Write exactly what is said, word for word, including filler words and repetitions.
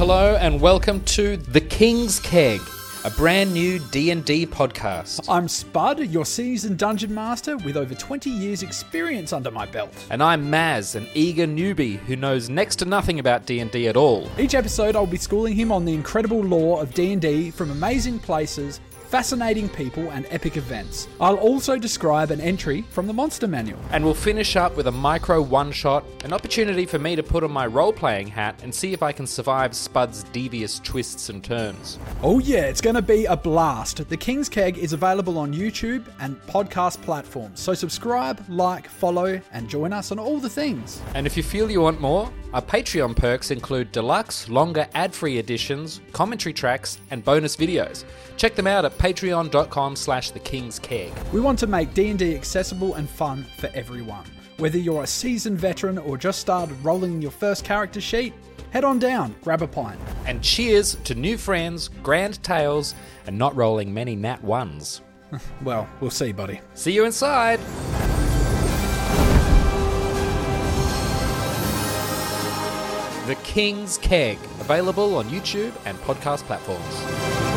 Hello and welcome to The King's Keg, a brand new D and D podcast. I'm Spud, your seasoned dungeon master with over twenty years experience under my belt. And I'm Maz, an eager newbie who knows next to nothing about D and D at all. Each episode I'll be schooling him on the incredible lore of D and D from amazing places, fascinating people and epic events. I'll also describe an entry from the Monster Manual. And we'll finish up with a micro one-shot, an opportunity for me to put on my role-playing hat and see if I can survive Spud's devious twists and turns. Oh yeah, it's going to be a blast. The King's Keg is available on YouTube and podcast platforms, so subscribe, like, follow and join us on all the things. And if you feel you want more, our Patreon perks include deluxe, longer ad-free editions, commentary tracks and bonus videos. Check them out at patreon.com slash the King's Keg. We want to make D and D accessible and fun for everyone. Whether you're a seasoned veteran or just started rolling your first character sheet, head on down, grab a pint. And cheers to new friends, grand tales and not rolling many nat ones. Well, we'll see, buddy. See you inside. The King's Keg, available on YouTube and podcast platforms.